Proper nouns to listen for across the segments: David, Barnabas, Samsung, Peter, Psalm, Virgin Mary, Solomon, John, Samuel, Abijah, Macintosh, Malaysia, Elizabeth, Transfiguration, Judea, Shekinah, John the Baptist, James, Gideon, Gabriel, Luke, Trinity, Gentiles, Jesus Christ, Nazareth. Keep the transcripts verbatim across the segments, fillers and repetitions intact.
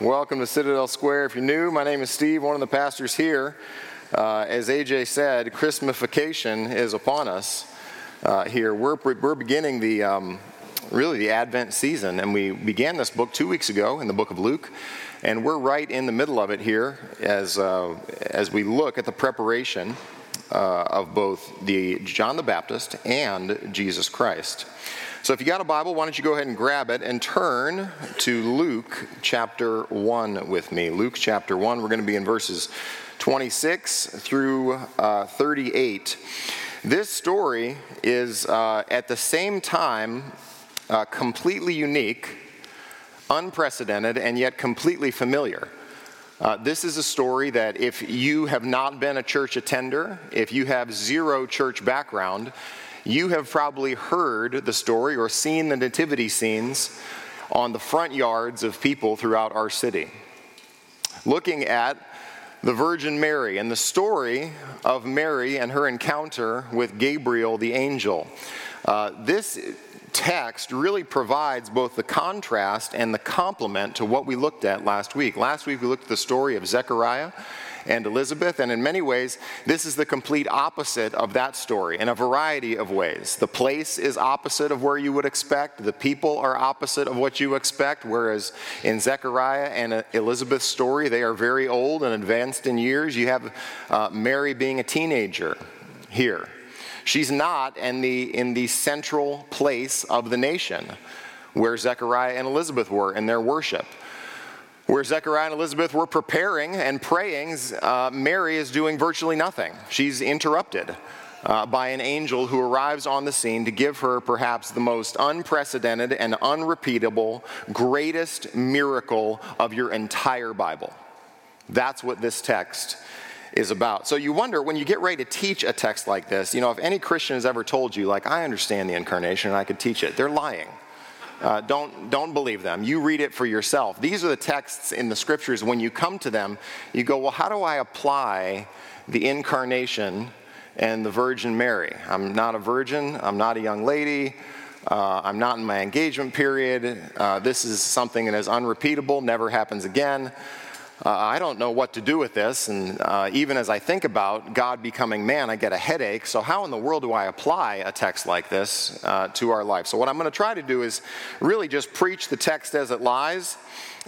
Welcome to Citadel Square. If you're new, my name is Steve, one of the pastors here. Uh, as A J said, Christmification is upon us uh, here. We're we're beginning the um, really the Advent season, and we began this book two weeks ago in the book of Luke, and we're right in the middle of it here as uh, as we look at the preparation uh, of both the John the Baptist and Jesus Christ. So if you got a Bible, why don't you go ahead and grab it and turn to Luke chapter one with me. Luke chapter one, we're going to be in verses twenty-six through uh, thirty-eight. This story is uh, at the same time uh, completely unique, unprecedented, and yet completely familiar. Uh, this is a story that if you have not been a church attender, if you have zero church background, you have probably heard the story or seen the nativity scenes on the front yards of people throughout our city. Looking at the Virgin Mary and the story of Mary and her encounter with Gabriel the angel. Uh, this text really provides both the contrast and the complement to what we looked at last week. Last week we looked at the story of Zechariah and Elizabeth, and in many ways, this is the complete opposite of that story in a variety of ways. The place is opposite of where you would expect. The people are opposite of what you expect, whereas in Zechariah and Elizabeth's story, they are very old and advanced in years. You have uh, Mary being a teenager here. She's not in the, in the central place of the nation where Zechariah and Elizabeth were in their worship. Where Zechariah and Elizabeth were preparing and praying, uh, Mary is doing virtually nothing. She's interrupted uh, by an angel who arrives on the scene to give her perhaps the most unprecedented and unrepeatable, greatest miracle of your entire Bible. That's what this text is about. So you wonder, when you get ready to teach a text like this, you know, if any Christian has ever told you, like, I understand the incarnation and I could teach it, they're lying. Uh, don't don't believe them. You read it for yourself. These are the texts in the scriptures. When you come to them, you go, well, how do I apply the incarnation and the Virgin Mary? I'm not a virgin. I'm not a young lady. Uh, I'm not in my engagement period. Uh, this is something that is unrepeatable, never happens again. Uh, I don't know what to do with this. And uh, even as I think about God becoming man, I get a headache. So how in the world do I apply a text like this uh, to our life? So what I'm going to try to do is really just preach the text as it lies,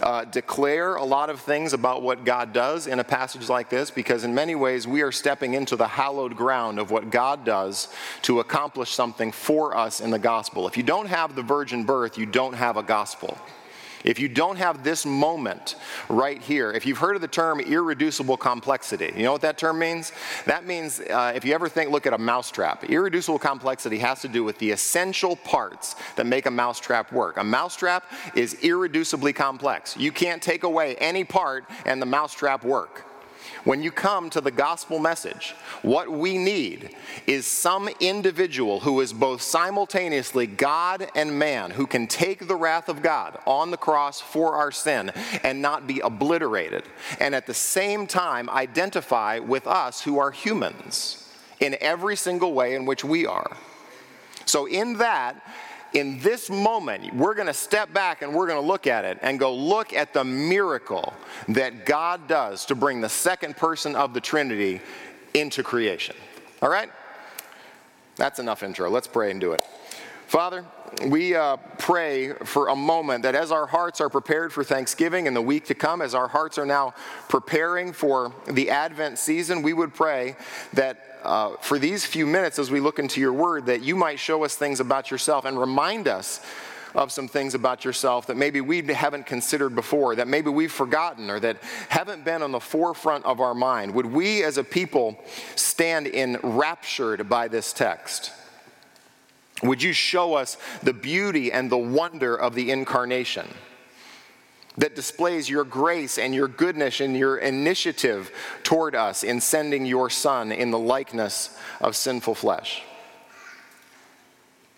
uh, declare a lot of things about what God does in a passage like this, because in many ways we are stepping into the hallowed ground of what God does to accomplish something for us in the gospel. If you don't have the virgin birth, you don't have a gospel. If you don't have this moment right here, if you've heard of the term irreducible complexity, you know what that term means? That means, uh, if you ever think, look at a mousetrap. Irreducible complexity has to do with the essential parts that make a mousetrap work. A mousetrap is irreducibly complex. You can't take away any part and the mousetrap work. When you come to the gospel message, what we need is some individual who is both simultaneously God and man, who can take the wrath of God on the cross for our sin and not be obliterated, and at the same time identify with us who are humans in every single way in which we are. So in that, in this moment, we're going to step back and we're going to look at it and go, look at the miracle that God does to bring the second person of the Trinity into creation. All right? That's enough intro. Let's pray and do it. Father, we uh, pray for a moment that as our hearts are prepared for Thanksgiving and the week to come, as our hearts are now preparing for the Advent season, we would pray that Uh, for these few minutes as we look into your word, that you might show us things about yourself and remind us of some things about yourself that maybe we haven't considered before, that maybe we've forgotten or that haven't been on the forefront of our mind. Would we as a people stand enraptured by this text? Would you show us the beauty and the wonder of the incarnation that displays your grace and your goodness and your initiative toward us in sending your Son in the likeness of sinful flesh?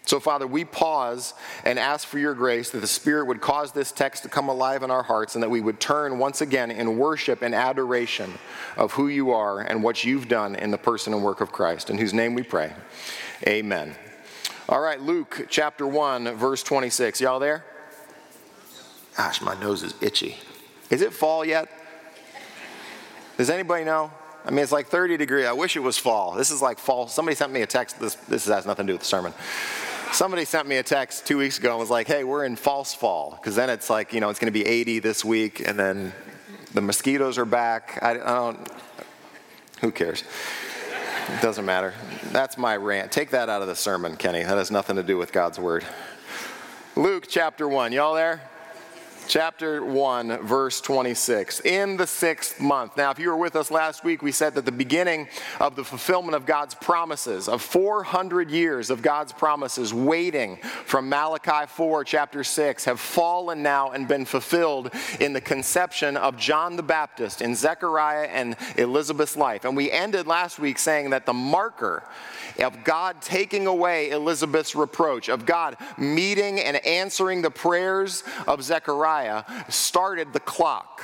So, Father, we pause and ask for your grace that the Spirit would cause this text to come alive in our hearts and that we would turn once again in worship and adoration of who you are and what you've done in the person and work of Christ, in whose name we pray. Amen. All right, Luke chapter one, verse twenty-six. Y'all there? Gosh, my nose is itchy. Is it fall yet? Does anybody know? I mean, it's like thirty degrees. I wish it was fall. This is like fall. Somebody sent me a text. This this has nothing to do with the sermon. Somebody sent me a text two weeks ago and was like, hey, we're in false fall. Because then it's like, you know, it's going to be eighty this week. And then the mosquitoes are back. I, I don't, who cares? It doesn't matter. That's my rant. Take that out of the sermon, Kenny. That has nothing to do with God's word. Luke chapter one. Y'all there? Chapter one, verse twenty-six, in the sixth month. Now, if you were with us last week, we said that the beginning of the fulfillment of God's promises, of four hundred years of God's promises waiting from Malachi four, chapter six, have fallen now and been fulfilled in the conception of John the Baptist in Zechariah and Elizabeth's life. And we ended last week saying that the marker of God taking away Elizabeth's reproach, of God meeting and answering the prayers of Zechariah, started the clock.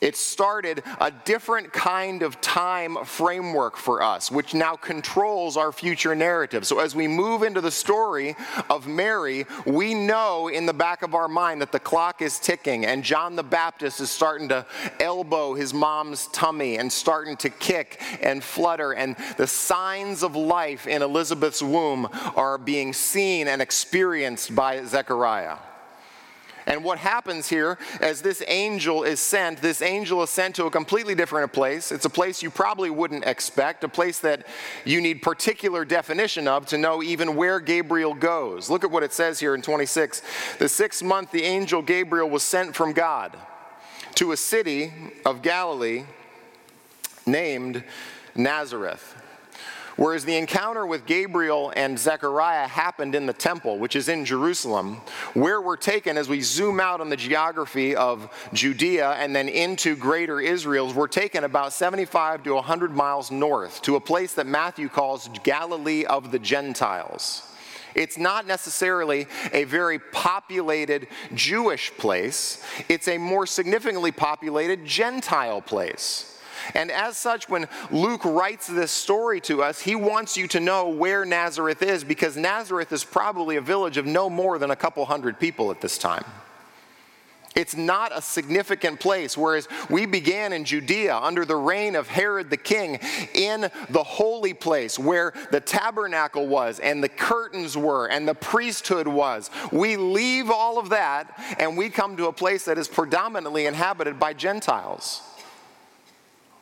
It started a different kind of time framework for us, which now controls our future narrative. So as we move into the story of Mary, we know in the back of our mind that the clock is ticking and John the Baptist is starting to elbow his mom's tummy and starting to kick and flutter, and the signs of life in Elizabeth's womb are being seen and experienced by Zechariah. And what happens here, as this angel is sent, this angel is sent to a completely different place. It's a place you probably wouldn't expect, a place that you need particular definition of to know even where Gabriel goes. Look at what it says here in twenty-six. The sixth month, the angel Gabriel was sent from God to a city of Galilee named Nazareth. Whereas the encounter with Gabriel and Zechariah happened in the temple, which is in Jerusalem, where we're taken as we zoom out on the geography of Judea and then into greater Israel, we're taken about seventy-five to one hundred miles north to a place that Matthew calls Galilee of the Gentiles. It's not necessarily a very populated Jewish place. It's a more significantly populated Gentile place. And as such, when Luke writes this story to us, he wants you to know where Nazareth is, because Nazareth is probably a village of no more than a couple hundred people at this time. It's not a significant place, whereas we began in Judea under the reign of Herod the king in the holy place where the tabernacle was and the curtains were and the priesthood was. We leave all of that and we come to a place that is predominantly inhabited by Gentiles,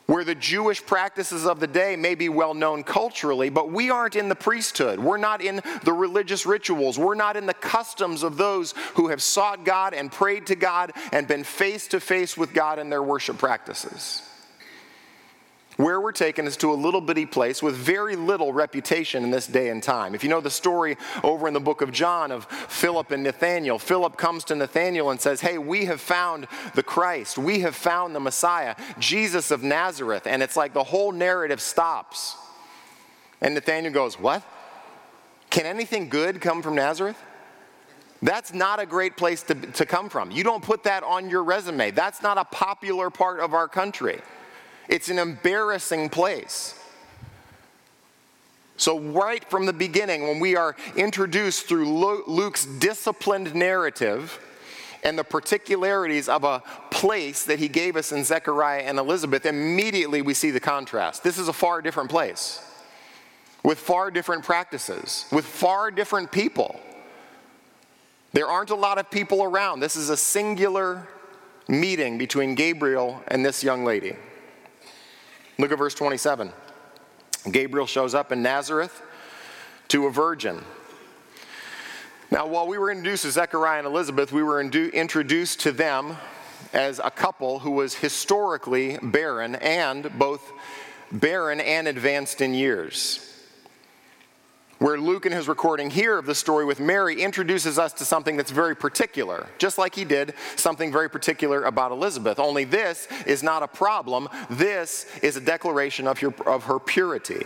where the Jewish practices of the day may be well known culturally, but we aren't in the priesthood. We're not in the religious rituals. We're not in the customs of those who have sought God and prayed to God and been face to face with God in their worship practices. Where we're taken is to a little bitty place with very little reputation in this day and time. If you know the story over in the book of John of Philip and Nathanael, Philip comes to Nathanael and says, hey, we have found the Christ. We have found the Messiah, Jesus of Nazareth. And it's like the whole narrative stops. And Nathanael goes, what? Can anything good come from Nazareth? That's not a great place to, to come from. You don't put that on your resume. That's not a popular part of our country. It's an embarrassing place. So right from the beginning, when we are introduced through Luke's disciplined narrative and the particularities of a place that he gave us in Zechariah and Elizabeth, immediately we see the contrast. This is a far different place with far different practices, with far different people. There aren't a lot of people around. This is a singular meeting between Gabriel and this young lady. Look at verse twenty-seven. Gabriel shows up in Nazareth to a virgin. Now, while we were introduced to Zechariah and Elizabeth, we were introduced to them as a couple who was historically barren and both barren and advanced in years. Where Luke in his recording here of the story with Mary introduces us to something that's very particular, just like he did something very particular about Elizabeth. Only this is not a problem. This is a declaration of her, of her purity.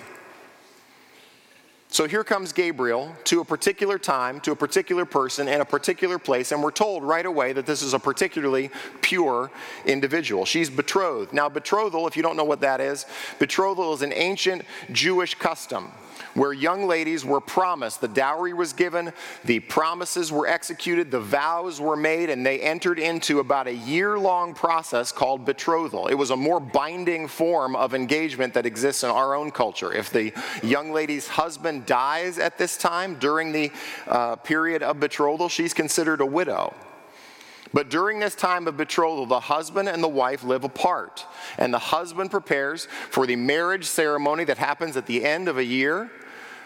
So here comes Gabriel to a particular time, to a particular person, in a particular place, and we're told right away that this is a particularly pure individual. She's betrothed. Now, betrothal, if you don't know what that is, betrothal is an ancient Jewish custom where young ladies were promised. The dowry was given, the promises were executed, the vows were made, and they entered into about a year-long process called betrothal. It was a more binding form of engagement that exists in our own culture. If the young lady's husband dies at this time during the uh, period of betrothal, she's considered a widow. But during this time of betrothal, the husband and the wife live apart. And the husband prepares for the marriage ceremony that happens at the end of a year,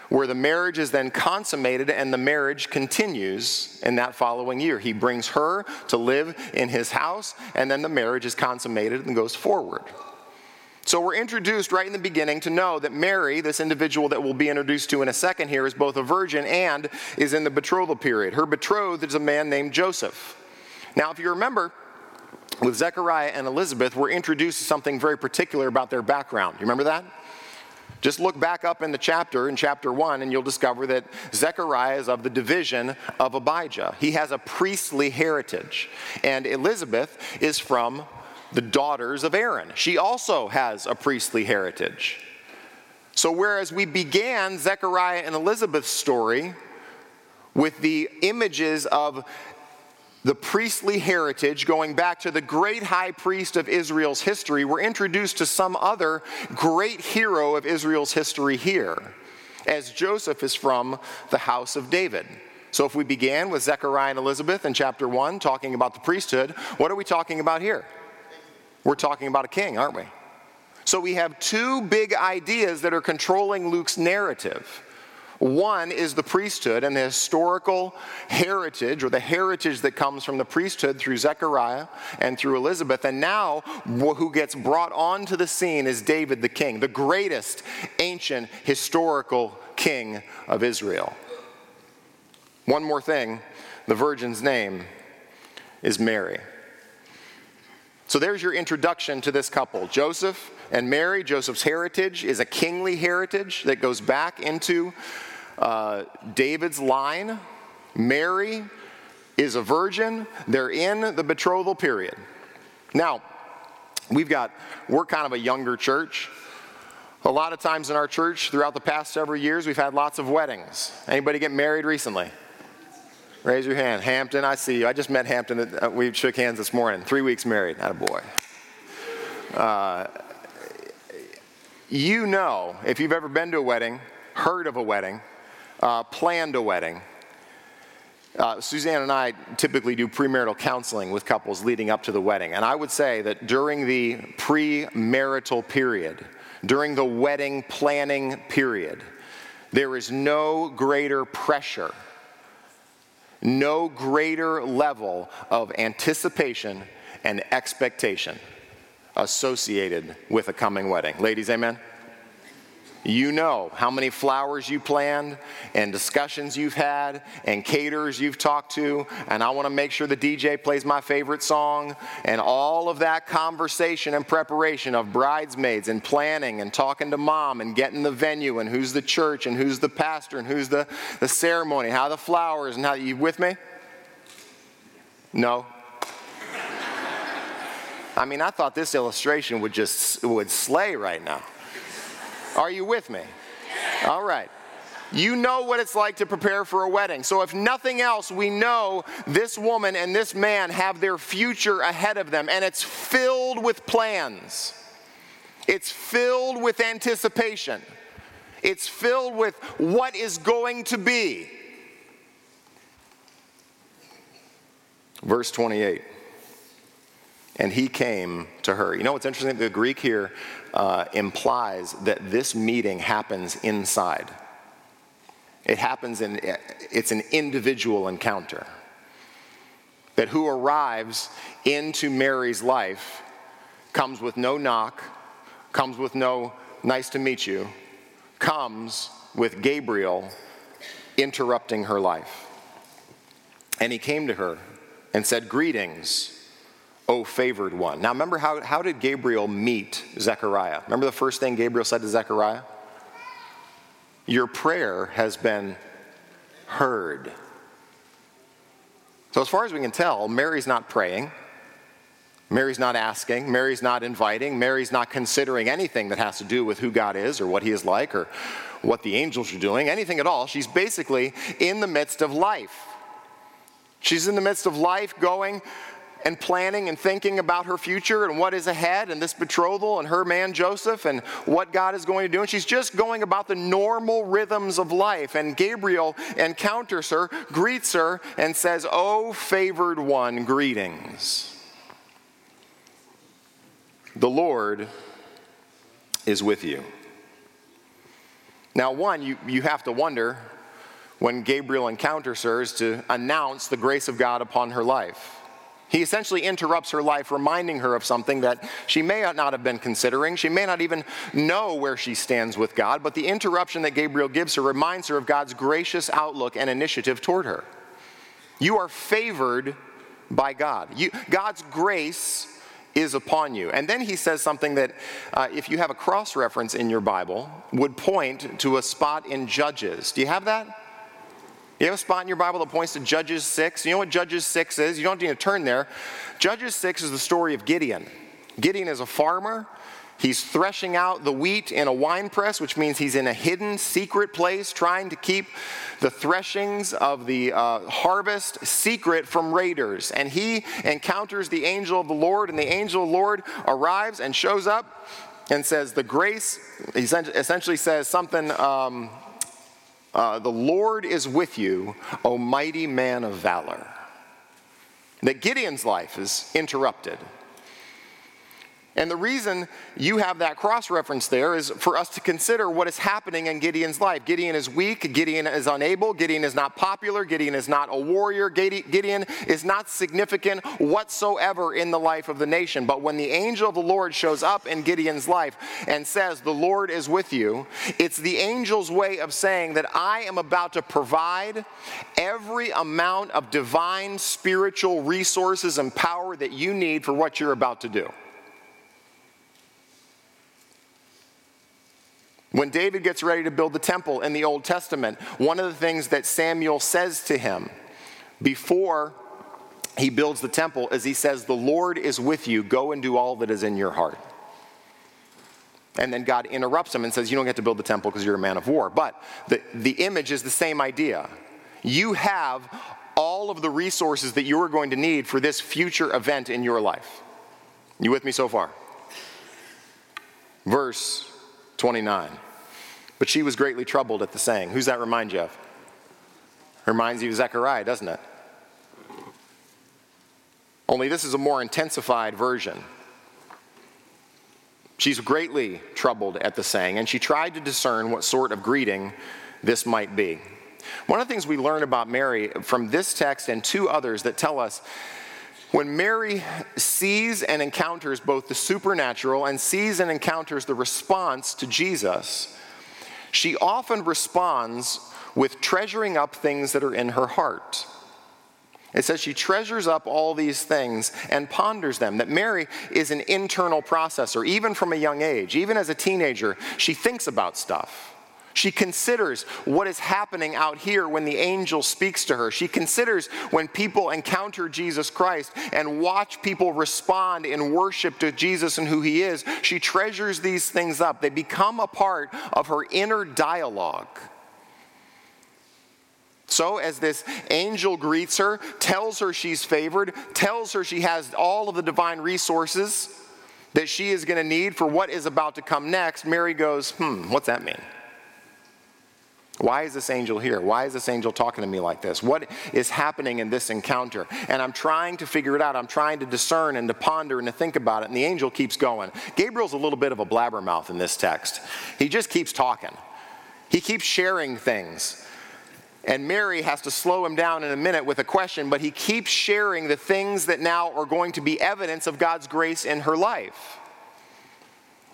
where the marriage is then consummated and the marriage continues in that following year. He brings her to live in his house, and then the marriage is consummated and goes forward. So we're introduced right in the beginning to know that Mary, this individual that we'll be introduced to in a second here, is both a virgin and is in the betrothal period. Her betrothed is a man named Joseph. Now, if you remember, with Zechariah and Elizabeth, we're introduced to something very particular about their background. You remember that? Just look back up in the chapter, in chapter one, and you'll discover that Zechariah is of the division of Abijah. He has a priestly heritage. And Elizabeth is from the daughters of Aaron. She also has a priestly heritage. So whereas we began Zechariah and Elizabeth's story with the images of the priestly heritage going back to the great high priest of Israel's history, we're introduced to some other great hero of Israel's history here, as Joseph is from the house of David. So if we began with Zechariah and Elizabeth in chapter one talking about the priesthood, what are we talking about here? We're talking about a king, aren't we? So we have two big ideas that are controlling Luke's narrative. One is the priesthood and the historical heritage, or the heritage that comes from the priesthood through Zechariah and through Elizabeth. And now who gets brought onto the scene is David the king, the greatest ancient historical king of Israel. One more thing, the virgin's name is Mary. So there's your introduction to this couple, Joseph and Mary. Joseph's heritage is a kingly heritage that goes back into uh, David's line. Mary is a virgin. They're in the betrothal period. Now, we've got, we're kind of a younger church. A lot of times in our church throughout the past several years, we've had lots of weddings. Anybody get married recently? Raise your hand. Hampton, I see you. I just met Hampton. We shook hands this morning. Three weeks married. Attaboy. Uh, you know, if you've ever been to a wedding, heard of a wedding, uh, planned a wedding. Uh, Suzanne and I typically do premarital counseling with couples leading up to the wedding. And I would say that during the premarital period, during the wedding planning period, there is no greater pressure, no greater level of anticipation and expectation associated with a coming wedding. Ladies, amen? You know how many flowers you planned and discussions you've had and caterers you've talked to, and I want to make sure the D J plays my favorite song, and all of that conversation and preparation of bridesmaids and planning and talking to mom and getting the venue and who's the church and who's the pastor and who's the, the ceremony, how the flowers and how, you with me? No? I mean, I thought this illustration would just, would slay right now. Are you with me? Yeah. All right. You know what it's like to prepare for a wedding. So if nothing else, we know this woman and this man have their future ahead of them, and it's filled with plans. It's filled with anticipation. It's filled with what is going to be. Verse twenty-eight. And he came to her. You know what's interesting? The Greek here uh, implies that this meeting happens inside. It happens in, it's an individual encounter. That who arrives into Mary's life comes with no knock, comes with no nice to meet you, comes with Gabriel interrupting her life. And he came to her and said, "Greetings, O favored one." Now remember, how, how did Gabriel meet Zechariah? Remember the first thing Gabriel said to Zechariah? Your prayer has been heard. So as far as we can tell, Mary's not praying. Mary's not asking. Mary's not inviting. Mary's not considering anything that has to do with who God is or what he is like or what the angels are doing, anything at all. She's basically in the midst of life. She's in the midst of life going and planning and thinking about her future and what is ahead and this betrothal and her man Joseph and what God is going to do. And she's just going about the normal rhythms of life. And Gabriel encounters her, greets her, and says, "O favored one, greetings. The Lord is with you." Now, one, you, you have to wonder when Gabriel encounters her is to announce the grace of God upon her life. He essentially interrupts her life, reminding her of something that she may not have been considering. She may not even know where she stands with God, but the interruption that Gabriel gives her reminds her of God's gracious outlook and initiative toward her. You are favored by God. You, God's grace is upon you. And then he says something that, uh, if you have a cross reference in your Bible, would point to a spot in Judges. Do you have that? You have a spot in your Bible that points to Judges six. You know what Judges six is? You don't need to turn there. Judges six is the story of Gideon. Gideon is a farmer. He's threshing out the wheat in a wine press, which means he's in a hidden, secret place, trying to keep the threshings of the uh, harvest secret from raiders. And he encounters the angel of the Lord, and the angel of the Lord arrives and shows up and says, the grace, he essentially says something... Um, Uh, the Lord is with you, O mighty man of valor. That Gideon's life is interrupted. And the reason you have that cross-reference there is for us to consider what is happening in Gideon's life. Gideon is weak. Gideon is unable. Gideon is not popular. Gideon is not a warrior. Gideon is not significant whatsoever in the life of the nation. But when the angel of the Lord shows up in Gideon's life and says, "The Lord is with you," it's the angel's way of saying that I am about to provide every amount of divine spiritual resources and power that you need for what you're about to do. When David gets ready to build the temple in the Old Testament, one of the things that Samuel says to him before he builds the temple is he says, "The Lord is with you. Go and do all that is in your heart." And then God interrupts him and says, "You don't get to build the temple because you're a man of war." But the, the image is the same idea. You have all of the resources that you are going to need for this future event in your life. You with me so far? Verse twenty-nine. But she was greatly troubled at the saying. Who's that remind you of? Reminds you of Zechariah, doesn't it? Only this is a more intensified version. She's greatly troubled at the saying, and she tried to discern what sort of greeting this might be. One of the things we learn about Mary from this text and two others that tell us when Mary sees and encounters both the supernatural and sees and encounters the response to Jesus, she often responds with treasuring up things that are in her heart. It says she treasures up all these things and ponders them, that Mary is an internal processor, even from a young age, even as a teenager, she thinks about stuff. She considers what is happening out here when the angel speaks to her. She considers when people encounter Jesus Christ and watch people respond in worship to Jesus and who he is. She treasures these things up. They become a part of her inner dialogue. So as this angel greets her, tells her she's favored, tells her she has all of the divine resources that she is going to need for what is about to come next, Mary goes, hmm, what's that mean? Why is this angel here? Why is this angel talking to me like this? What is happening in this encounter? And I'm trying to figure it out. I'm trying to discern and to ponder and to think about it. And the angel keeps going. Gabriel's a little bit of a blabbermouth in this text. He just keeps talking. He keeps sharing things. And Mary has to slow him down in a minute with a question, but he keeps sharing the things that now are going to be evidence of God's grace in her life.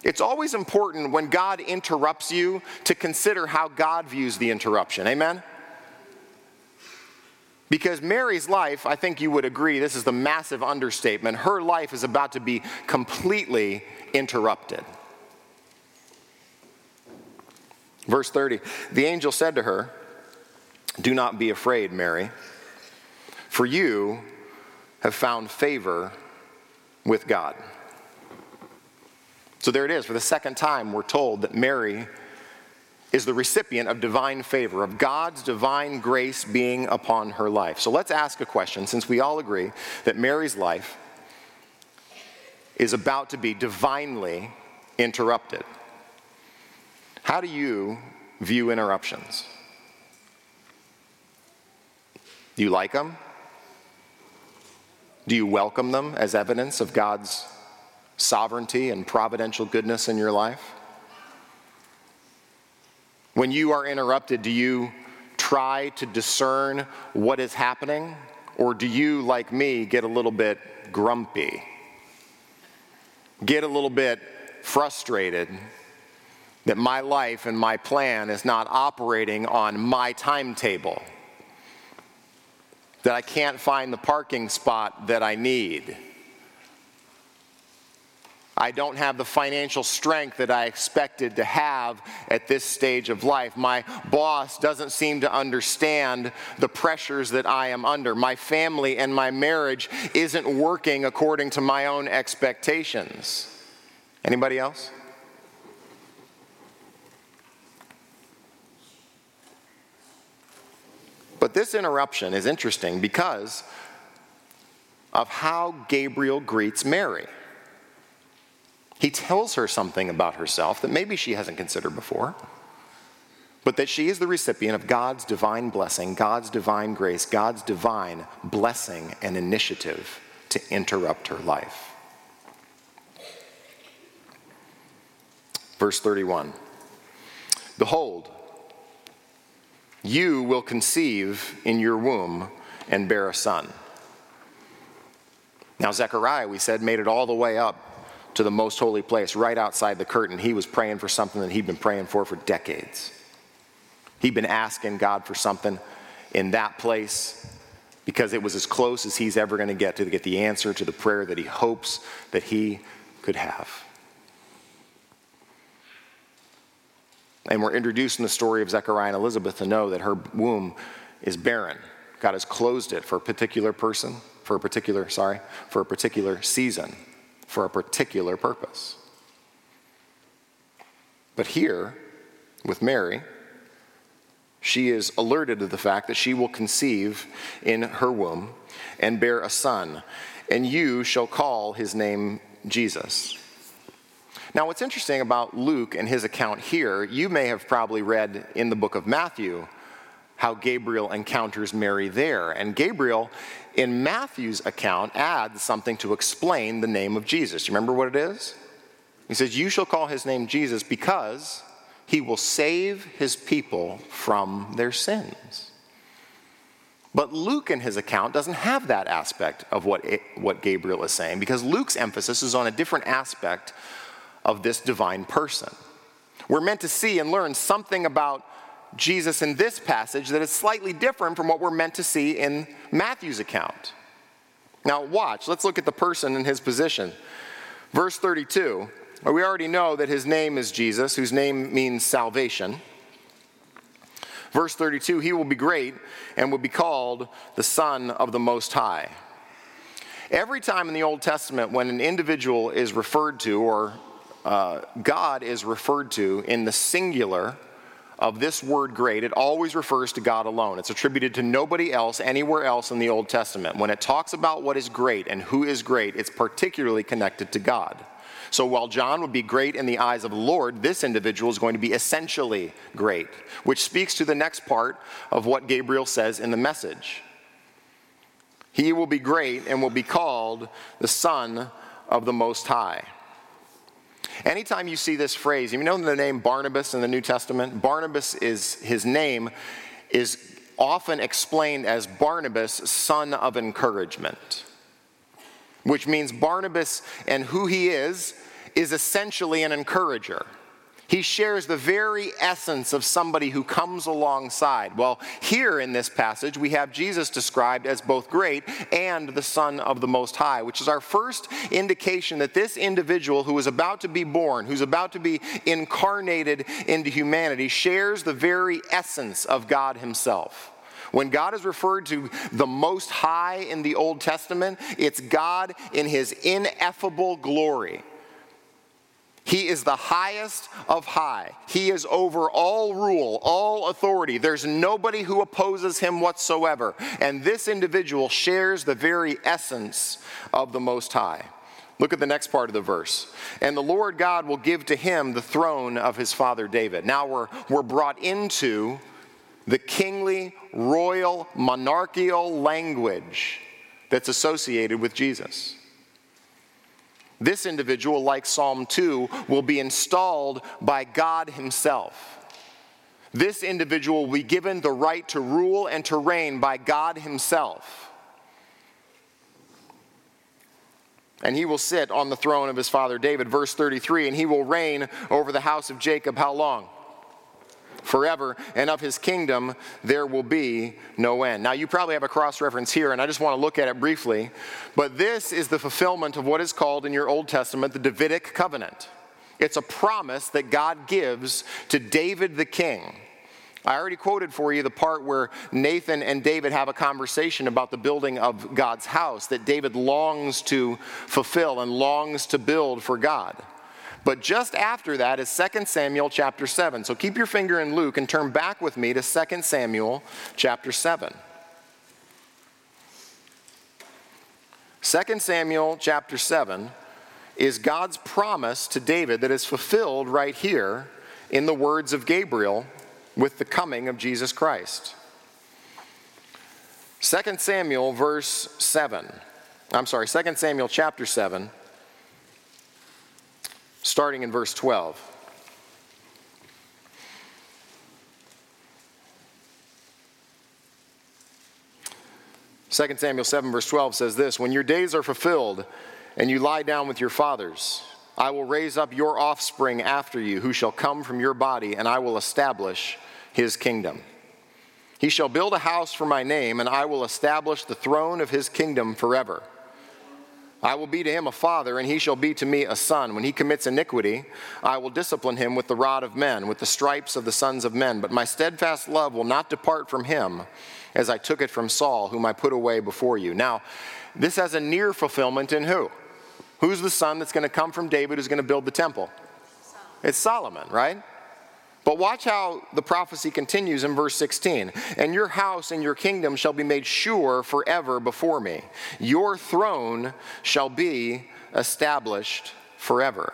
It's always important when God interrupts you to consider how God views the interruption. Amen? Because Mary's life, I think you would agree, this is the massive understatement. Her life is about to be completely interrupted. Verse thirty, the angel said to her, "Do not be afraid, Mary, for you have found favor with God." So there it is. For the second time, we're told that Mary is the recipient of divine favor, of God's divine grace being upon her life. So let's ask a question, since we all agree that Mary's life is about to be divinely interrupted. How do you view interruptions? Do you like them? Do you welcome them as evidence of God's sovereignty and providential goodness in your life? When you are interrupted, do you try to discern what is happening? Or do you, like me, get a little bit grumpy? Get a little bit frustrated that my life and my plan is not operating on my timetable? That I can't find the parking spot that I need? I don't have the financial strength that I expected to have at this stage of life. My boss doesn't seem to understand the pressures that I am under. My family and my marriage isn't working according to my own expectations. Anybody else? But this interruption is interesting because of how Gabriel greets Mary. He tells her something about herself that maybe she hasn't considered before, but that she is the recipient of God's divine blessing, God's divine grace, God's divine blessing and initiative to interrupt her life. Verse thirty-one, "Behold, you will conceive in your womb and bear a son." Now Zechariah, we said, made it all the way up to the most holy place, right outside the curtain. He was praying for something that he'd been praying for for decades. He'd been asking God for something in that place because it was as close as he's ever going to get to get the answer to the prayer that he hopes that he could have. And we're introduced in the story of Zechariah and Elizabeth to know that her womb is barren. God has closed it for a particular person, for a particular, sorry, for a particular season, for a particular purpose. But here, with Mary, she is alerted to the fact that she will conceive in her womb and bear a son, and you shall call his name Jesus. Now, what's interesting about Luke and his account here, you may have probably read in the book of Matthew how Gabriel encounters Mary there. And Gabriel, in Matthew's account, adds something to explain the name of Jesus. You remember what it is? He says, "You shall call his name Jesus because he will save his people from their sins." But Luke, in his account, doesn't have that aspect of what, it, what Gabriel is saying, because Luke's emphasis is on a different aspect of this divine person. We're meant to see and learn something about Jesus in this passage that is slightly different from what we're meant to see in Matthew's account. Now watch, let's look at the person and his position. Verse thirty-two, we already know that his name is Jesus, whose name means salvation. Verse thirty-two, "He will be great and will be called the Son of the Most High." Every time in the Old Testament when an individual is referred to, or uh, God is referred to in the singular of this word great, it always refers to God alone. It's attributed to nobody else anywhere else in the Old Testament. When it talks about what is great and who is great, it's particularly connected to God. So while John would be great in the eyes of the Lord, this individual is going to be essentially great, which speaks to the next part of what Gabriel says in the message. He will be great and will be called the Son of the Most High. Anytime you see this phrase, you know the name Barnabas in the New Testament? Barnabas is, his name is often explained as Barnabas, son of encouragement, which means Barnabas and who he is, is essentially an encourager. He shares the very essence of somebody who comes alongside. Well, here in this passage, we have Jesus described as both great and the Son of the Most High, which is our first indication that this individual who is about to be born, who's about to be incarnated into humanity, shares the very essence of God himself. When God is referred to the Most High in the Old Testament, it's God in his ineffable glory. He is the highest of high. He is over all rule, all authority. There's nobody who opposes him whatsoever. And this individual shares the very essence of the Most High. Look at the next part of the verse. And the Lord God will give to him the throne of his father David. Now we're, we're brought into the kingly, royal, monarchical language that's associated with Jesus. This individual, like Psalm two, will be installed by God himself. This individual will be given the right to rule and to reign by God himself. And he will sit on the throne of his father David, verse thirty-three, and he will reign over the house of Jacob how long? Forever, and of his kingdom there will be no end. Now you probably have a cross-reference here, and I just want to look at it briefly, but this is the fulfillment of what is called in your Old Testament the Davidic covenant. It's a promise that God gives to David the king. I already quoted for you the part where Nathan and David have a conversation about the building of God's house that David longs to fulfill and longs to build for God. But just after that is Second Samuel chapter seven. So keep your finger in Luke and turn back with me to Second Samuel chapter seven. Second Samuel chapter seven is God's promise to David that is fulfilled right here in the words of Gabriel with the coming of Jesus Christ. Second Samuel verse seven. I'm sorry, Second Samuel chapter seven. Starting in verse twelve. Second Samuel seven verse twelve says this, when your days are fulfilled and you lie down with your fathers, I will raise up your offspring after you, who shall come from your body, and I will establish his kingdom. He shall build a house for my name, and I will establish the throne of his kingdom forever. I will be to him a father, and he shall be to me a son. When he commits iniquity, I will discipline him with the rod of men, with the stripes of the sons of men. But my steadfast love will not depart from him, as I took it from Saul, whom I put away before you. Now, this has a near fulfillment in who? Who's the son that's going to come from David who's going to build the temple? It's Solomon, right? But watch how the prophecy continues in verse sixteen. And your house and your kingdom shall be made sure forever before me. Your throne shall be established forever.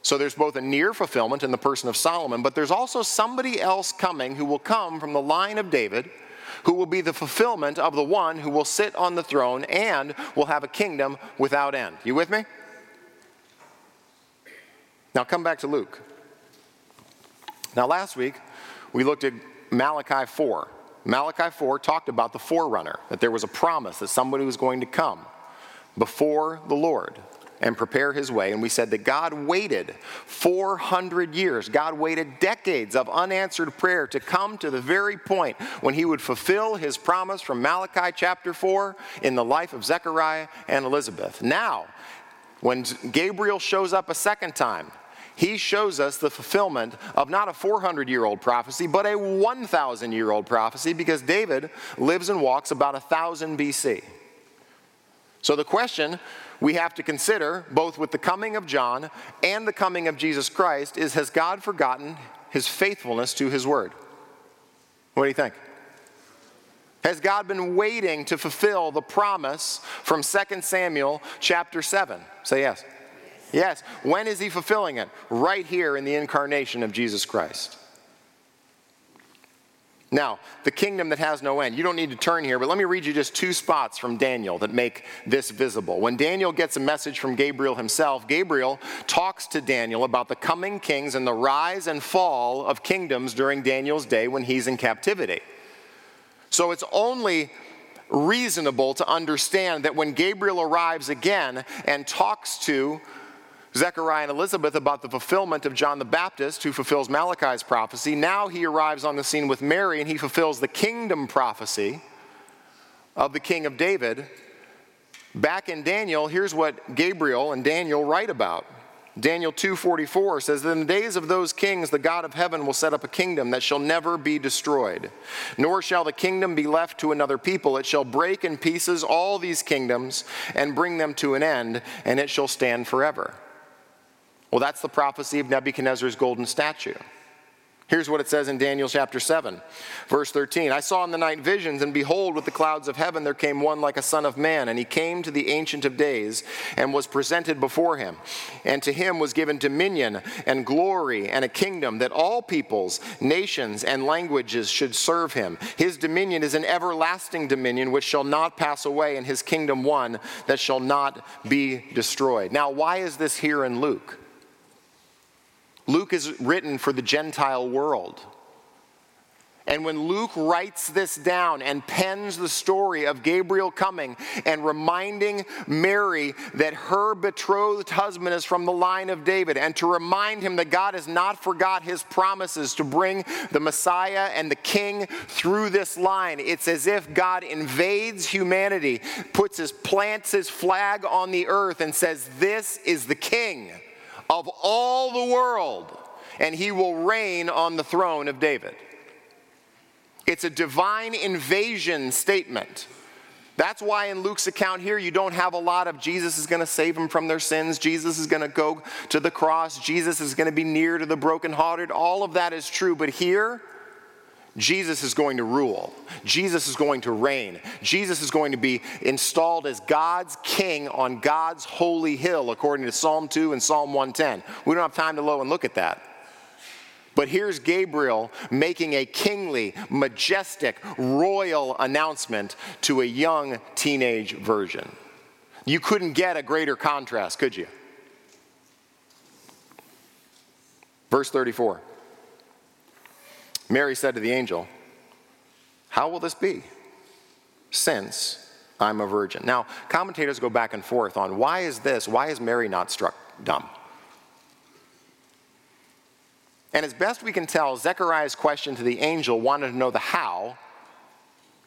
So there's both a near fulfillment in the person of Solomon, but there's also somebody else coming who will come from the line of David, who will be the fulfillment of the one who will sit on the throne and will have a kingdom without end. You with me? Now come back to Luke. Now last week, we looked at Malachi four. Malachi four talked about the forerunner, that there was a promise that somebody was going to come before the Lord and prepare his way. And we said that God waited four hundred years. God waited decades of unanswered prayer to come to the very point when he would fulfill his promise from Malachi chapter four in the life of Zechariah and Elizabeth. Now, when Gabriel shows up a second time, he shows us the fulfillment of not a four hundred-year-old prophecy, but a one thousand-year-old prophecy, because David lives and walks about one thousand B C. So the question we have to consider, both with the coming of John and the coming of Jesus Christ, is has God forgotten his faithfulness to his word? What do you think? Has God been waiting to fulfill the promise from Second Samuel chapter seven? Say yes. Yes. When is he fulfilling it? Right here in the incarnation of Jesus Christ. Now, the kingdom that has no end. You don't need to turn here, but let me read you just two spots from Daniel that make this visible. When Daniel gets a message from Gabriel himself, Gabriel talks to Daniel about the coming kings and the rise and fall of kingdoms during Daniel's day when he's in captivity. So it's only reasonable to understand that when Gabriel arrives again and talks to Zechariah and Elizabeth about the fulfillment of John the Baptist, who fulfills Malachi's prophecy. Now he arrives on the scene with Mary, and he fulfills the kingdom prophecy of the king of David. Back in Daniel, here's what Gabriel and Daniel write about. Daniel two forty-four says, in the days of those kings, the God of heaven will set up a kingdom that shall never be destroyed, nor shall the kingdom be left to another people. It shall break in pieces all these kingdoms and bring them to an end, and it shall stand forever. Well, that's the prophecy of Nebuchadnezzar's golden statue. Here's what it says in Daniel chapter seven, verse thirteen. I saw in the night visions, and behold, with the clouds of heaven there came one like a son of man, and he came to the Ancient of Days and was presented before him. And to him was given dominion and glory and a kingdom, that all peoples, nations, and languages should serve him. His dominion is an everlasting dominion which shall not pass away, and his kingdom one that shall not be destroyed. Now, why is this here in Luke? Luke is written for the Gentile world. And when Luke writes this down and pens the story of Gabriel coming and reminding Mary that her betrothed husband is from the line of David, and to remind him that God has not forgot his promises to bring the Messiah and the King through this line, it's as if God invades humanity, puts his, plants his flag on the earth and says, this is the King of all the world, and he will reign on the throne of David. It's a divine invasion statement. That's why in Luke's account here, you don't have a lot of Jesus is going to save them from their sins, Jesus is going to go to the cross, Jesus is going to be near to the brokenhearted. All of that is true, but here, Jesus is going to rule. Jesus is going to reign. Jesus is going to be installed as God's king on God's holy hill, according to Psalm two and Psalm one ten. We don't have time to go and look at that. But here's Gabriel making a kingly, majestic, royal announcement to a young teenage virgin. You couldn't get a greater contrast, could you? Verse thirty-four. Mary said to the angel, how will this be, since I'm a virgin? Now, commentators go back and forth on why is this, why is Mary not struck dumb? And as best we can tell, Zechariah's question to the angel wanted to know the how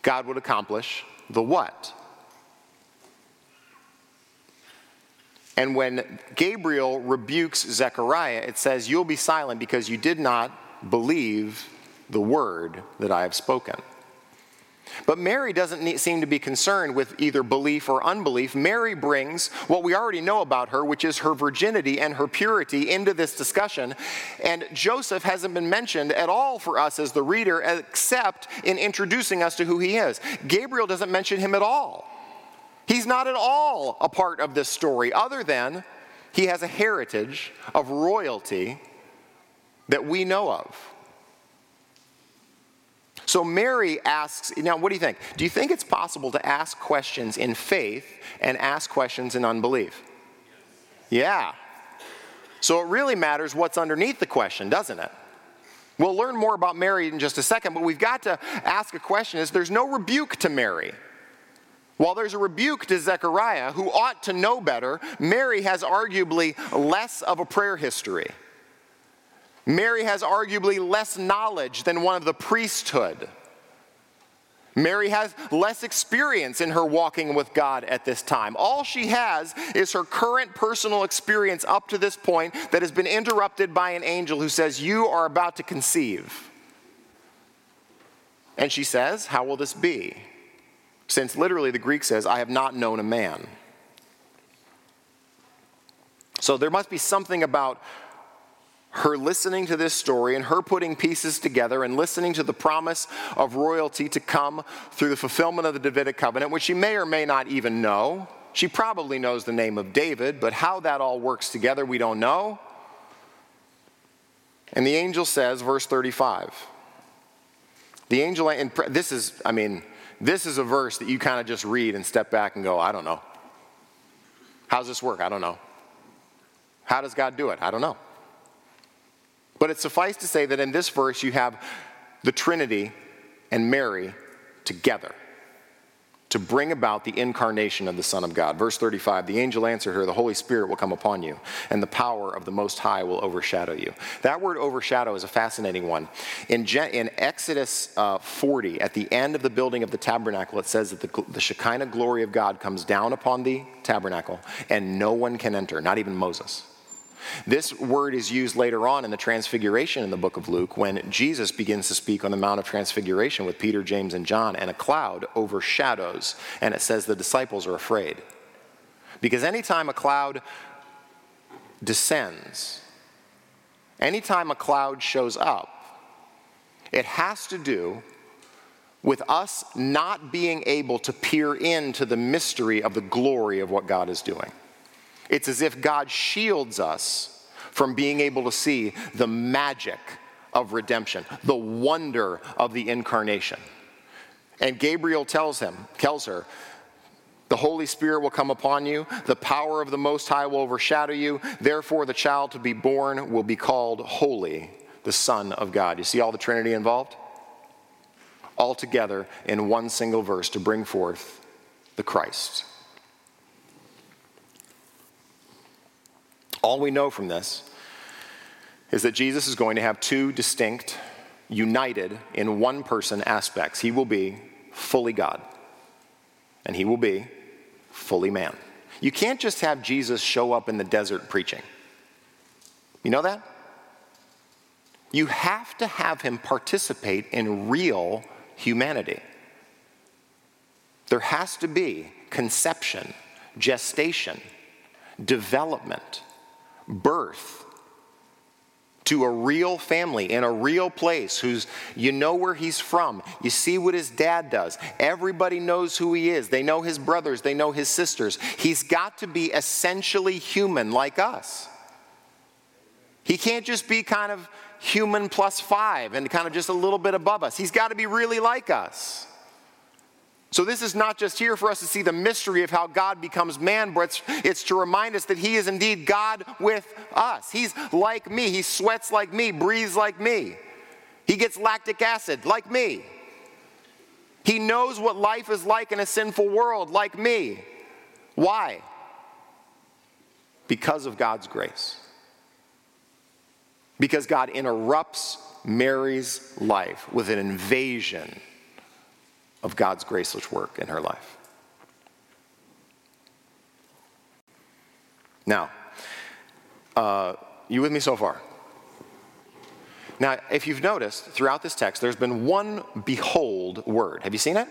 God would accomplish the what. And when Gabriel rebukes Zechariah, it says, you'll be silent because you did not believe the word that I have spoken. But Mary doesn't need, seem to be concerned with either belief or unbelief. Mary brings what we already know about her, which is her virginity and her purity, into this discussion. And Joseph hasn't been mentioned at all for us as the reader, except in introducing us to who he is. Gabriel doesn't mention him at all. He's not at all a part of this story, other than he has a heritage of royalty that we know of. So Mary asks, now what do you think? Do you think it's possible to ask questions in faith and ask questions in unbelief? Yeah. So it really matters what's underneath the question, doesn't it? We'll learn more about Mary in just a second, but we've got to ask a question. Is there's no rebuke to Mary. While there's a rebuke to Zechariah, who ought to know better, Mary has arguably less of a prayer history. Mary has arguably less knowledge than one of the priesthood. Mary has less experience in her walking with God at this time. All she has is her current personal experience up to this point that has been interrupted by an angel who says, you are about to conceive. And she says, how will this be? Since literally the Greek says, I have not known a man. So there must be something about her listening to this story and her putting pieces together and listening to the promise of royalty to come through the fulfillment of the Davidic covenant, which she may or may not even know. She probably knows the name of David, but how that all works together, we don't know. And the angel says, verse thirty-five, the angel, and this is, I mean, this is a verse that you kind of just read and step back and go, I don't know. How's this work? I don't know. How does God do it? I don't know. But it's suffice to say that in this verse you have the Trinity and Mary together to bring about the incarnation of the Son of God. Verse thirty-five, the angel answered her, the Holy Spirit will come upon you, and the power of the Most High will overshadow you. That word overshadow is a fascinating one. In, Je- in Exodus uh, forty, at the end of the building of the tabernacle, it says that the, the Shekinah glory of God comes down upon the tabernacle, and no one can enter, not even Moses. This word is used later on in the Transfiguration in the book of Luke when Jesus begins to speak on the Mount of Transfiguration with Peter, James, and John, and a cloud overshadows, and it says the disciples are afraid. Because anytime a cloud descends, Anytime a cloud shows up, it has to do with us not being able to peer into the mystery of the glory of what God is doing. It's as if God shields us from being able to see the magic of redemption, the wonder of the incarnation. And Gabriel tells him, tells her, the Holy Spirit will come upon you, the power of the Most High will overshadow you, therefore the child to be born will be called Holy, the Son of God. You see all the Trinity involved? All together in one single verse to bring forth the Christ. All we know from this is that Jesus is going to have two distinct, united in one person aspects. He will be fully God, and he will be fully man. You can't just have Jesus show up in the desert preaching. You know that? You have to have him participate in real humanity. There has to be conception, gestation, development, birth to a real family in a real place who's, you know where he's from. You see what his dad does. Everybody knows who he is. They know his brothers. They know his sisters. He's got to be essentially human like us. He can't just be kind of human plus five and kind of just a little bit above us. He's got to be really like us. So this is not just here for us to see the mystery of how God becomes man, but it's, it's to remind us that he is indeed God with us. He's like me. He sweats like me, breathes like me. He gets lactic acid like me. He knows what life is like in a sinful world like me. Why? Because of God's grace. Because God interrupts Mary's life with an invasion of God's graceless work in her life. Now, uh, you with me so far? Now, if you've noticed, throughout this text, there's been one behold word. Have you seen it?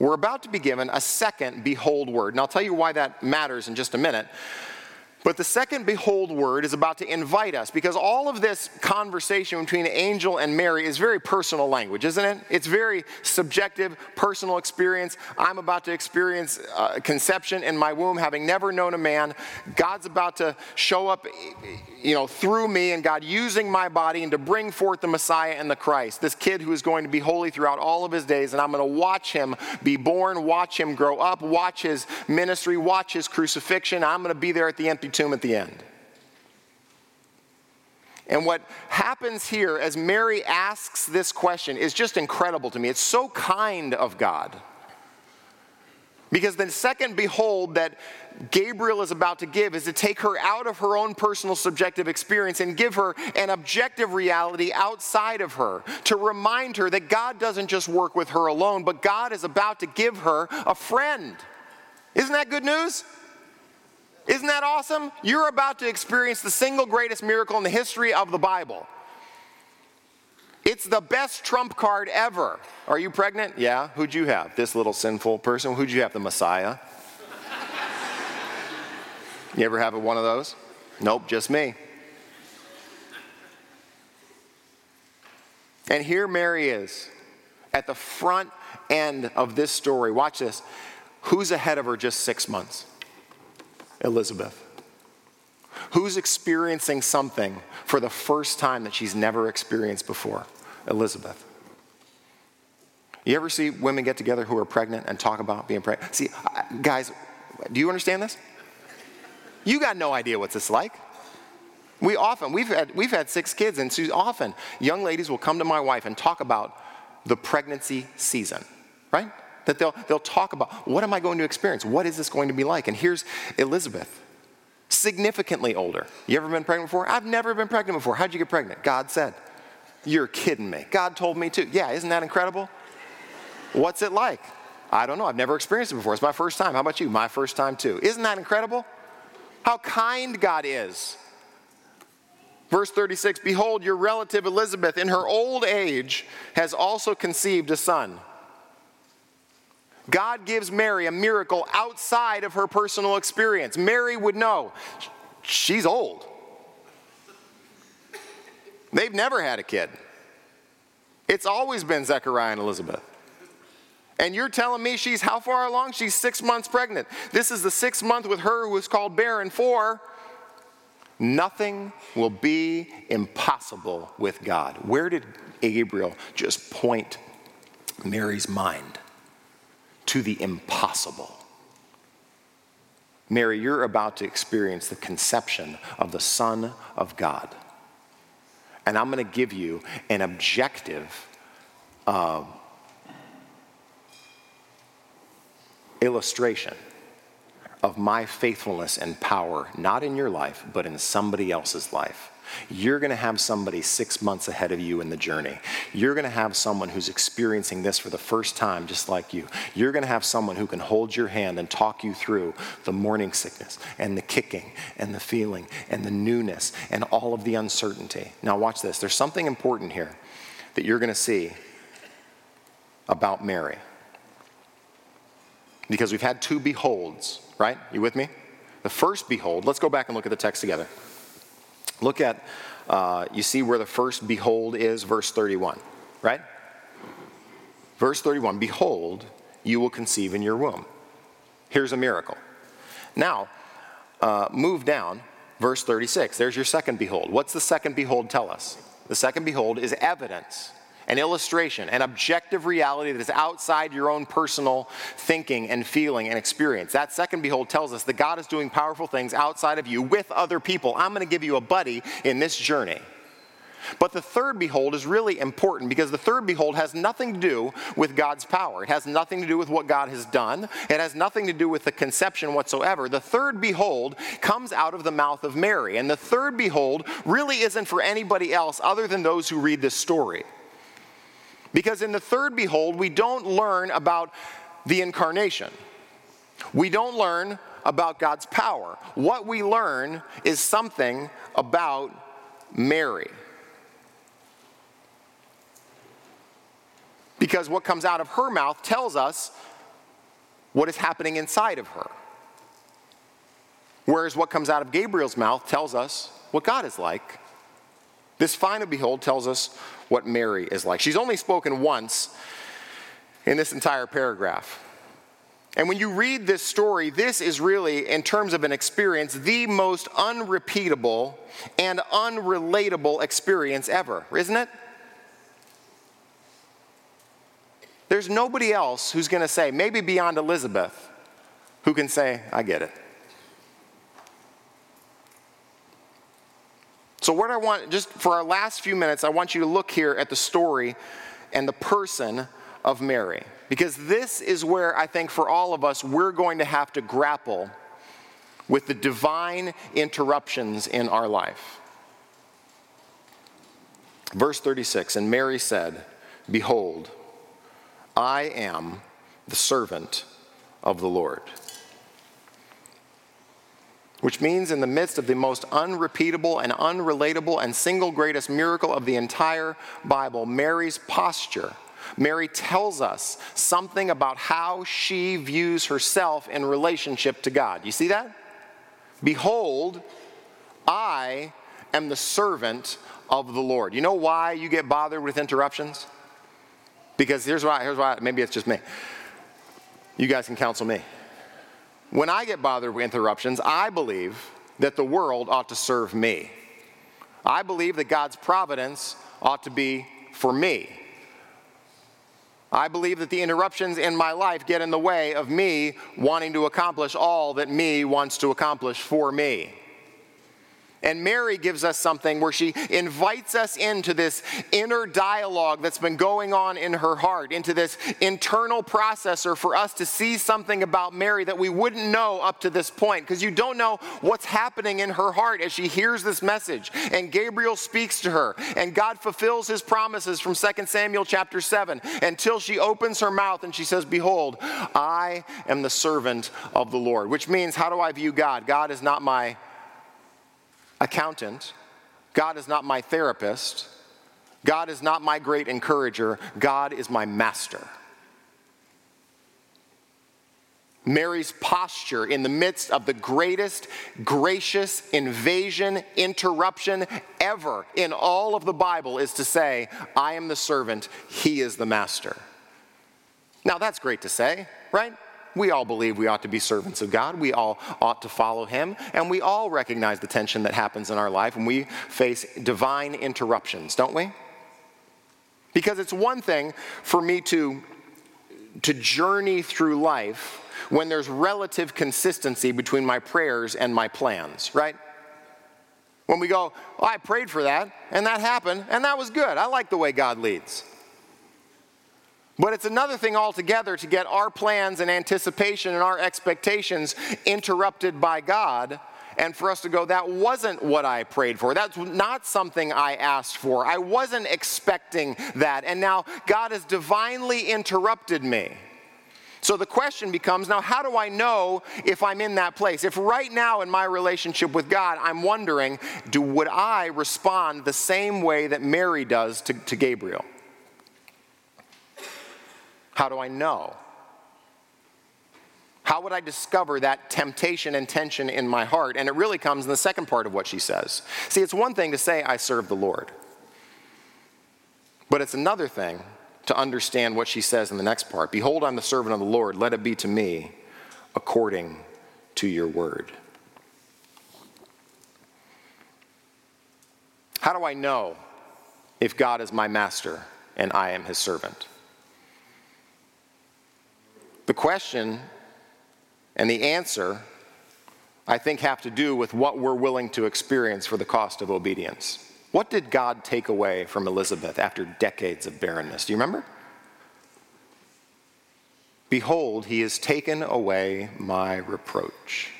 We're about to be given a second behold word, and I'll tell you why that matters in just a minute. But the second behold word is about to invite us, because all of this conversation between angel and Mary is very personal language, isn't it? It's very subjective, personal experience. I'm about to experience uh, conception in my womb, having never known a man. God's about to show up, you know, through me, and God using my body and to bring forth the Messiah and the Christ, this kid who is going to be holy throughout all of his days, and I'm going to watch him be born, watch him grow up, watch his ministry, watch his crucifixion. I'm going to be there at the empty tomb at the end. And what happens here as Mary asks this question is just incredible to me. It's so kind of God. Because the second behold that Gabriel is about to give is to take her out of her own personal subjective experience and give her an objective reality outside of her, to remind her that God doesn't just work with her alone, but God is about to give her a friend. Isn't that good news? Isn't that awesome? You're about to experience the single greatest miracle in the history of the Bible. It's the best trump card ever. Are you pregnant? Yeah. Who'd you have? This little sinful person. Who'd you have? The Messiah. You ever have one of those? Nope, just me. And here Mary is at the front end of this story. Watch this. Who's ahead of her just six months? Elizabeth, who's experiencing something for the first time that she's never experienced before? Elizabeth. You ever see women get together who are pregnant and talk about being pregnant? See, guys, do you understand this? You got no idea what this is like. We often, we've had, we've had six kids, and often young ladies will come to my wife and talk about the pregnancy season, right? That they'll, they'll talk about, what am I going to experience? What is this going to be like? And here's Elizabeth, significantly older. You ever been pregnant before? I've never been pregnant before. How'd you get pregnant? God said. You're kidding me. God told me to. Yeah, isn't that incredible? What's it like? I don't know. I've never experienced it before. It's my first time. How about you? My first time too. Isn't that incredible? How kind God is. Verse thirty-six, behold, your relative Elizabeth in her old age has also conceived a son. God gives Mary a miracle outside of her personal experience. Mary would know she's old. They've never had a kid. It's always been Zechariah and Elizabeth. And you're telling me she's how far along? She's six months pregnant. This is the sixth month with her who is called barren, for nothing will be impossible with God. Where did Gabriel just point Mary's mind? To the impossible. Mary, you're about to experience the conception of the Son of God. And I'm going to give you an objective uh, illustration of my faithfulness and power, not in your life, but in somebody else's life. You're going to have somebody six months ahead of you in the journey. You're going to have someone who's experiencing this for the first time just like you. You're going to have someone who can hold your hand and talk you through the morning sickness and the kicking and the feeling and the newness and all of the uncertainty. Now watch this. There's something important here that you're going to see about Mary. Because we've had two beholds, right? You with me? The first behold, let's go back and look at the text together. Look at, uh, you see where the first behold is, verse thirty-one, right? Verse thirty-one, behold, you will conceive in your womb. Here's a miracle. Now, uh, move down, verse thirty-six. There's your second behold. What's the second behold tell us? The second behold is evidence, an illustration, an objective reality that is outside your own personal thinking and feeling and experience. That second behold tells us that God is doing powerful things outside of you with other people. I'm going to give you a buddy in this journey. But the third behold is really important because the third behold has nothing to do with God's power. It has nothing to do with what God has done. It has nothing to do with the conception whatsoever. The third behold comes out of the mouth of Mary. And the third behold really isn't for anybody else other than those who read this story. Because in the third behold, we don't learn about the incarnation. We don't learn about God's power. What we learn is something about Mary. Because what comes out of her mouth tells us what is happening inside of her. Whereas what comes out of Gabriel's mouth tells us what God is like. This final behold tells us what Mary is like. She's only spoken once in this entire paragraph. And when you read this story, this is really, in terms of an experience, the most unrepeatable and unrelatable experience ever, isn't it? There's nobody else who's going to say, maybe beyond Elizabeth, who can say, I get it. So what I want, just for our last few minutes, I want you to look here at the story and the person of Mary. Because this is where I think for all of us, we're going to have to grapple with the divine interruptions in our life. Verse thirty-six, and Mary said, behold, I am the servant of the Lord. Which means in the midst of the most unrepeatable and unrelatable and single greatest miracle of the entire Bible, Mary's posture, Mary tells us something about how she views herself in relationship to God. You see that? Behold, I am the servant of the Lord. You know why you get bothered with interruptions? Because here's why, here's why, maybe it's just me. You guys can counsel me. When I get bothered with interruptions, I believe that the world ought to serve me. I believe that God's providence ought to be for me. I believe that the interruptions in my life get in the way of me wanting to accomplish all that me wants to accomplish for me. And Mary gives us something where she invites us into this inner dialogue that's been going on in her heart, into this internal processor for us to see something about Mary that we wouldn't know up to this point, because you don't know what's happening in her heart as she hears this message. And Gabriel speaks to her, and God fulfills his promises from Second Samuel chapter seven until she opens her mouth and she says, behold, I am the servant of the Lord, which means, how do I view God? God is not my accountant. God is not my therapist. God is not my great encourager. God is my master. Mary's posture in the midst of the greatest gracious invasion, interruption ever ever in all of the Bible is to say, I am the servant, he is the master. Now that's great to say, right? We all believe we ought to be servants of God. We all ought to follow him. And we all recognize the tension that happens in our life when we face divine interruptions, don't we? Because it's one thing for me to, to journey through life when there's relative consistency between my prayers and my plans, right? When we go, oh, I prayed for that, and that happened, and that was good. I like the way God leads. But it's another thing altogether to get our plans and anticipation and our expectations interrupted by God, and for us to go, that wasn't what I prayed for. That's not something I asked for. I wasn't expecting that, and now God has divinely interrupted me. So the question becomes, now how do I know if I'm in that place? If right now in my relationship with God, I'm wondering, do, would I respond the same way that Mary does to, to Gabriel? How do I know? How would I discover that temptation and tension in my heart? And it really comes in the second part of what she says. See, it's one thing to say, I serve the Lord. But it's another thing to understand what she says in the next part. Behold, I'm the servant of the Lord. Let it be to me according to your word. How do I know if God is my master and I am his servant? The question and the answer, I think, have to do with what we're willing to experience for the cost of obedience. What did God take away from Elizabeth after decades of barrenness? Do you remember? Behold, he has taken away my reproach.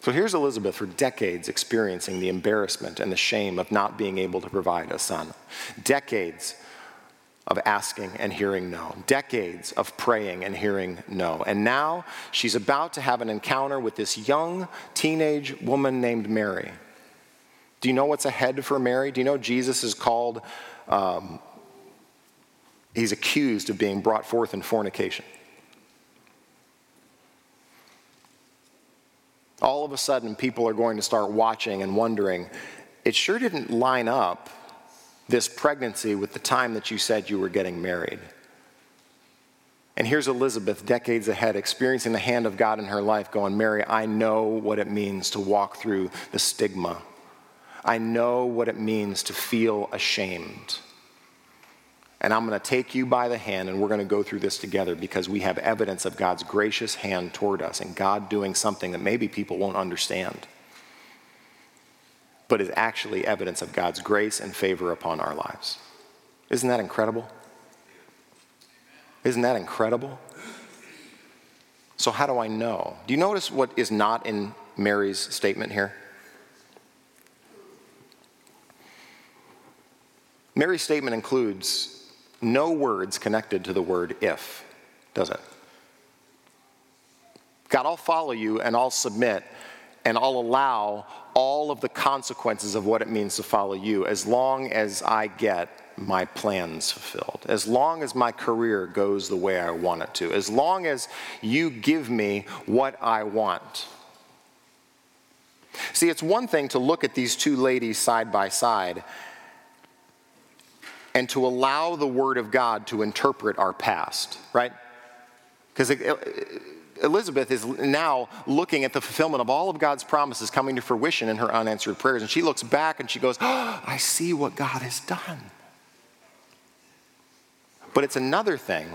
So here's Elizabeth for decades experiencing the embarrassment and the shame of not being able to provide a son. Decades of asking and hearing no. Decades of praying and hearing no. And now she's about to have an encounter with this young teenage woman named Mary. Do you know what's ahead for Mary? Do you know Jesus is called, um, he's accused of being brought forth in fornication. All of a sudden, people are going to start watching and wondering, it sure didn't line up, this pregnancy, with the time that you said you were getting married. And here's Elizabeth, decades ahead, experiencing the hand of God in her life, going, Mary, I know what it means to walk through the stigma. I know what it means to feel ashamed. And I'm going to take you by the hand and we're going to go through this together because we have evidence of God's gracious hand toward us and God doing something that maybe people won't understand, but is actually evidence of God's grace and favor upon our lives. Isn't that incredible? Isn't that incredible? So how do I know? Do you notice what is not in Mary's statement here? Mary's statement includes no words connected to the word if, does it? God, I'll follow you and I'll submit and I'll allow all of the consequences of what it means to follow you as long as I get my plans fulfilled, as long as my career goes the way I want it to, as long as you give me what I want. See, it's one thing to look at these two ladies side by side and to allow the word of God to interpret our past, right? Because Elizabeth is now looking at the fulfillment of all of God's promises coming to fruition in her unanswered prayers. And she looks back and she goes, oh, I see what God has done. But it's another thing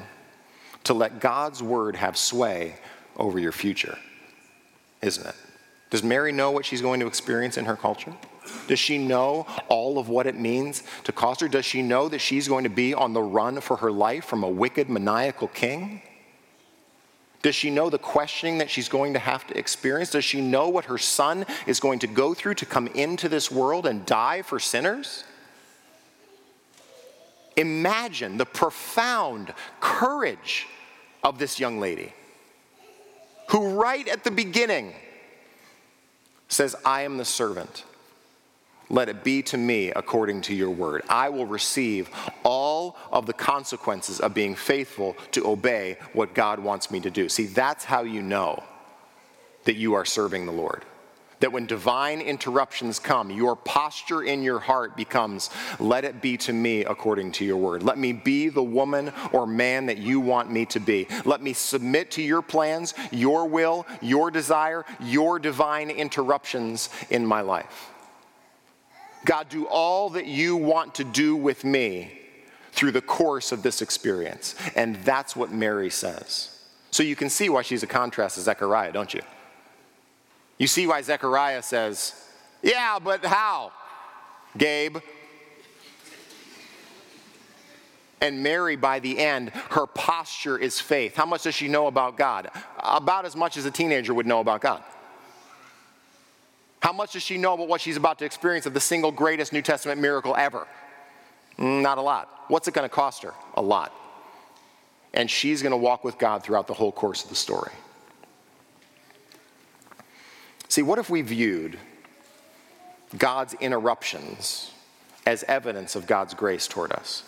to let God's word have sway over your future, isn't it? Does Mary know what she's going to experience in her culture? Does she know all of what it means to cost her? Does she know that she's going to be on the run for her life from a wicked, maniacal king? Does she know the questioning that she's going to have to experience? Does she know what her son is going to go through to come into this world and die for sinners? Imagine the profound courage of this young lady who right at the beginning says, I am the servant. Let it be to me according to your word. I will receive all of the consequences of being faithful to obey what God wants me to do. See, that's how you know that you are serving the Lord. that when divine interruptions come, your posture in your heart becomes, let it be to me according to your word. Let me be the woman or man that you want me to be. Let me submit to your plans, your will, your desire, your divine interruptions in my life. God, do all that you want to do with me through the course of this experience. And that's what Mary says. So you can see why she's a contrast to Zechariah, don't you? You see why Zechariah says, yeah, but how, Gabe? And Mary, by the end, her posture is faith. How much does she know about God? About as much as a teenager would know about God. How much does she know about what she's about to experience of the single greatest New Testament miracle ever? Not a lot. What's it going to cost her? A lot. And she's going to walk with God throughout the whole course of the story. See, what if we viewed God's interruptions as evidence of God's grace toward us?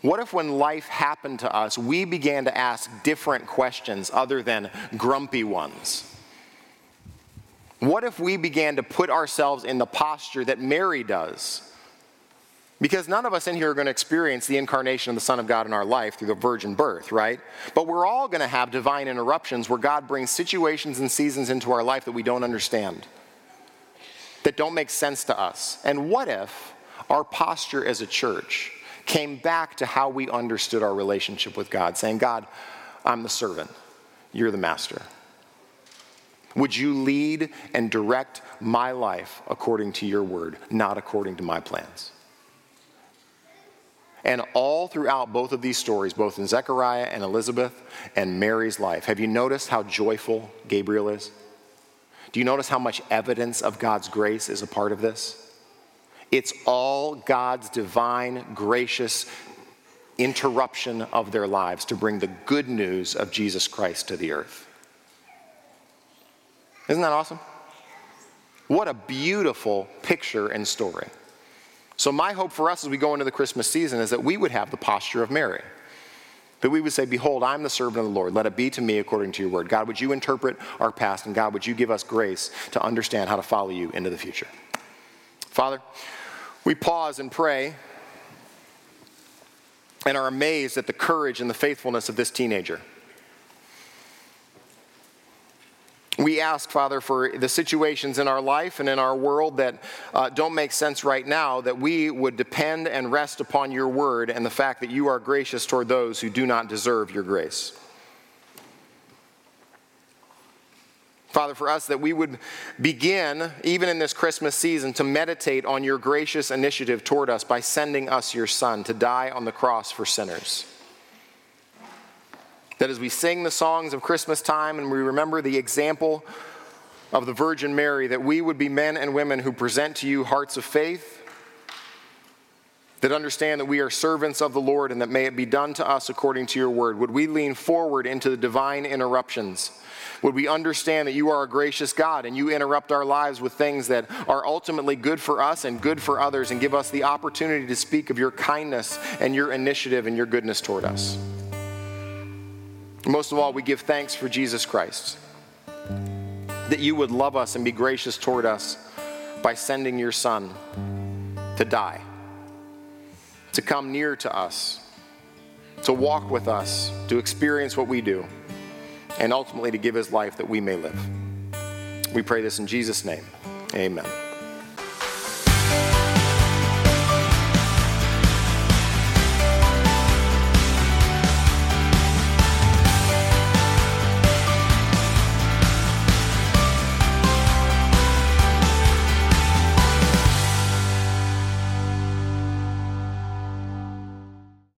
What if when life happened to us, we began to ask different questions other than grumpy ones? What if we began to put ourselves in the posture that Mary does? Because none of us in here are going to experience the incarnation of the Son of God in our life through the virgin birth, right? But we're all going to have divine interruptions where God brings situations and seasons into our life that we don't understand, that don't make sense to us. And what if our posture as a church came back to how we understood our relationship with God, saying, God, I'm the servant, you're the master. Would you lead and direct my life according to your word, not according to my plans? And all throughout both of these stories, both in Zechariah and Elizabeth and Mary's life, have you noticed how joyful Gabriel is? Do you notice how much evidence of God's grace is a part of this? It's all God's divine, gracious interruption of their lives to bring the good news of Jesus Christ to the earth. Isn't that awesome? What a beautiful picture and story. So my hope for us as we go into the Christmas season is that we would have the posture of Mary. That we would say, behold, I'm the servant of the Lord. Let it be to me according to your word. God, would you interpret our past? And God, would you give us grace to understand how to follow you into the future? Father, we pause and pray and are amazed at the courage and the faithfulness of this teenager. We ask, Father, for the situations in our life and in our world that uh, don't make sense right now, that we would depend and rest upon your word and the fact that you are gracious toward those who do not deserve your grace. Father, for us, that we would begin, even in this Christmas season, to meditate on your gracious initiative toward us by sending us your Son to die on the cross for sinners. That as we sing the songs of Christmas time and we remember the example of the Virgin Mary, that we would be men and women who present to you hearts of faith, that understand that we are servants of the Lord and that may it be done to us according to your word. Would we lean forward into the divine interruptions? Would we understand that you are a gracious God and you interrupt our lives with things that are ultimately good for us and good for others and give us the opportunity to speak of your kindness and your initiative and your goodness toward us? Most of all, we give thanks for Jesus Christ, that you would love us and be gracious toward us by sending your Son to die, to come near to us, to walk with us, to experience what we do, and ultimately to give his life that we may live. We pray this in Jesus' name. Amen.